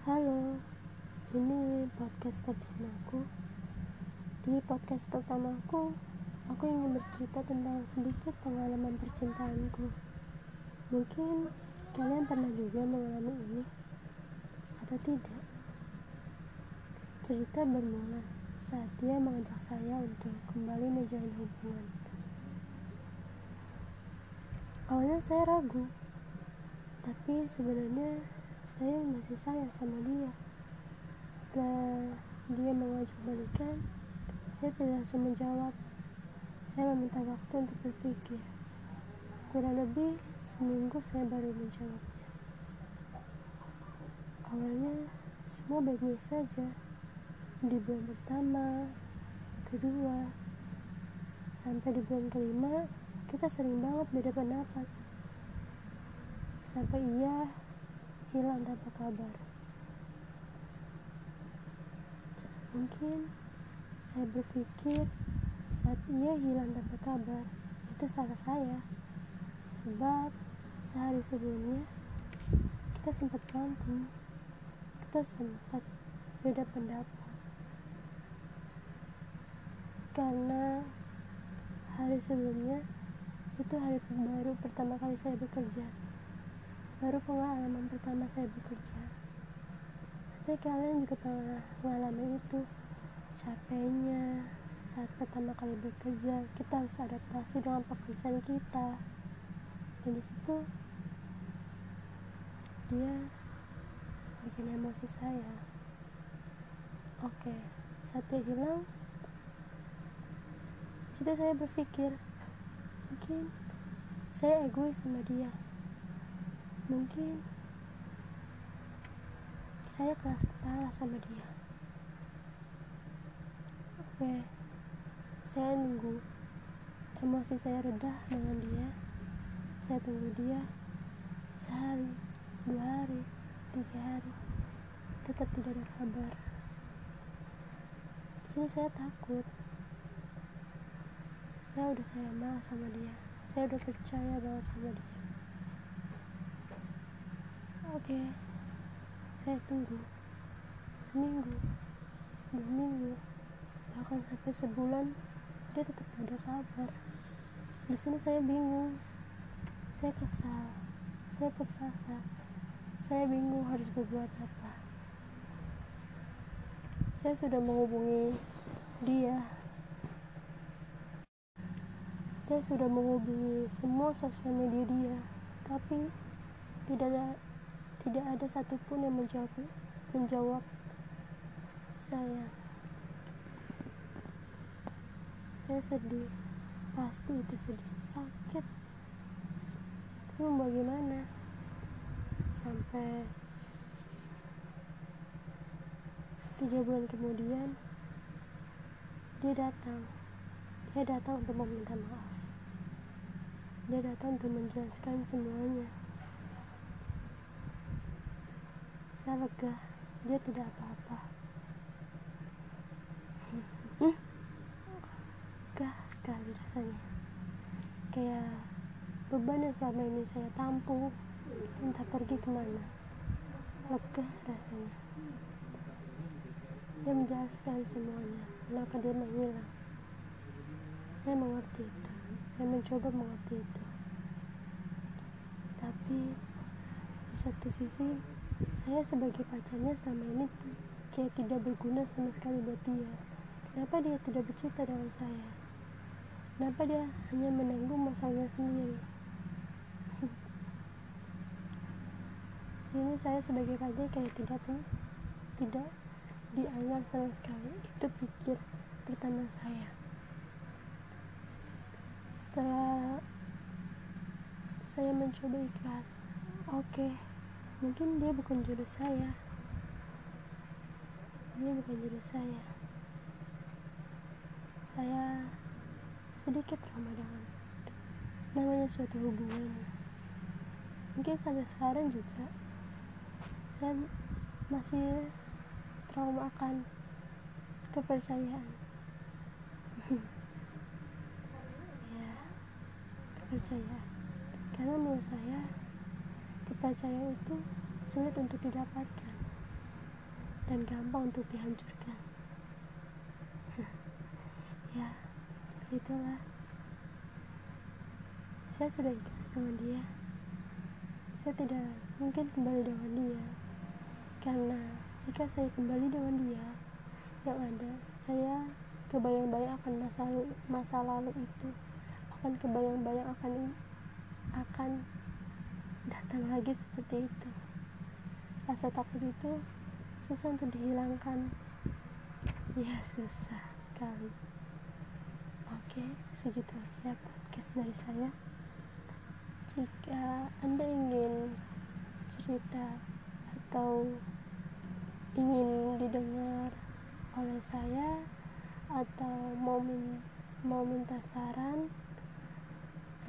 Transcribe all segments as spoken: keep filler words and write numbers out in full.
Halo, ini podcast perdanaku. Di podcast pertamaku, aku ingin bercerita tentang sedikit pengalaman percintaanku. Mungkin kalian pernah juga mengalami ini, atau tidak? Cerita bermula saat dia mengajak saya untuk kembali menjalin hubungan. Awalnya saya ragu, tapi sebenarnya saya masih sayang sama dia. Setelah dia mengajak balikan, saya tidak langsung menjawab. Saya meminta waktu untuk berpikir. Kurang lebih seminggu saya baru menjawabnya. Awalnya semua baik-baik saja. Di bulan pertama, kedua, sampai di bulan kelima, kita sering banget beda pendapat. Sampai ia hilang tanpa kabar. Mungkin saya berpikir saat ia hilang tanpa kabar itu salah saya, sebab sehari sebelumnya kita sempat berantem, kita sempat beda pendapat. Karena hari sebelumnya itu hari baru pertama kali saya bekerja. Baru pengalaman pertama saya bekerja. Pasti kalian juga pernah mengalami itu, capeknya saat pertama kali bekerja. Kita harus adaptasi dengan pekerjaan kita. Dan di situ dia bikin emosi saya. Oke, saat dia hilang, di situ saya berpikir mungkin saya egois sama dia. Mungkin saya keras kepala sama dia. Oke, saya nunggu emosi saya reda dengan dia. Saya tunggu dia sehari, dua hari, tiga hari, tetap tidak ada kabar. Di sini saya takut. Saya udah sayang banget sama dia. Saya udah percaya banget sama dia. Oke, okay. Saya tunggu seminggu, dua minggu, bahkan sampai sebulan dia tetap tidak ada kabar. Di sini saya bingung, saya kesal, saya tersasar, saya bingung harus berbuat apa. Saya sudah menghubungi dia, saya sudah menghubungi semua sosial media dia, tapi tidak ada. Tidak ada satupun yang menjawab, menjawab saya. Saya sedih, pasti itu sedih, sakit. Tapi mau bagaimana? Sampai tiga bulan kemudian dia datang. Dia datang untuk meminta maaf. Dia datang untuk menjelaskan semuanya. Saya lega, dia tidak apa-apa. hmm. Lega sekali rasanya, kayak beban yang selama ini saya tampung entah pergi kemana. Lega rasanya. Dia menjelaskan semuanya, kenapa dia menghilang. Saya mengerti itu, saya mencoba mengerti itu, tapi di satu sisi saya sebagai pacarnya selama ini tuh kayak tidak berguna sama sekali buat dia. Kenapa dia tidak bercerita dengan saya? Kenapa dia hanya menanggung masalahnya sendiri? Sini saya sebagai pacar kayak tidak tidak dianggap sama sekali. Itu pikir pertama saya. Setelah saya mencoba ikhlas, oke. Okay. Mungkin dia bukan jodoh saya. Dia bukan jodoh saya. Saya sedikit ramah dengan namanya suatu hubungan. Mungkin sampai sekarang juga saya masih trauma akan kepercayaan. Ya, kepercayaan. Karena menurut saya kepercayaan itu sulit untuk didapatkan. dan gampang untuk dihancurkan. Ya, begitulah. Saya sudah ikhlas dengan dia. Saya tidak mungkin kembali dengan dia, karena jika saya kembali dengan dia, yang ada saya kebayang-bayang akan masa lalu, masa lalu itu akan kebayang-bayang akan akan datang lagi seperti itu. Rasa takut itu susah untuk dihilangkan, ya susah sekali. Oke, segitu saja podcast dari saya. Jika Anda ingin cerita atau ingin didengar oleh saya atau mau min- mau minta saran,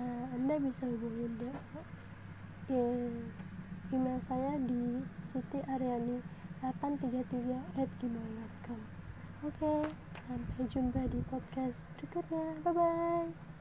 uh, Anda bisa hubungi de- e- email saya di siti ariani delapan tiga tiga at gmail dot com. Oke, sampai jumpa di podcast berikutnya. Bye bye.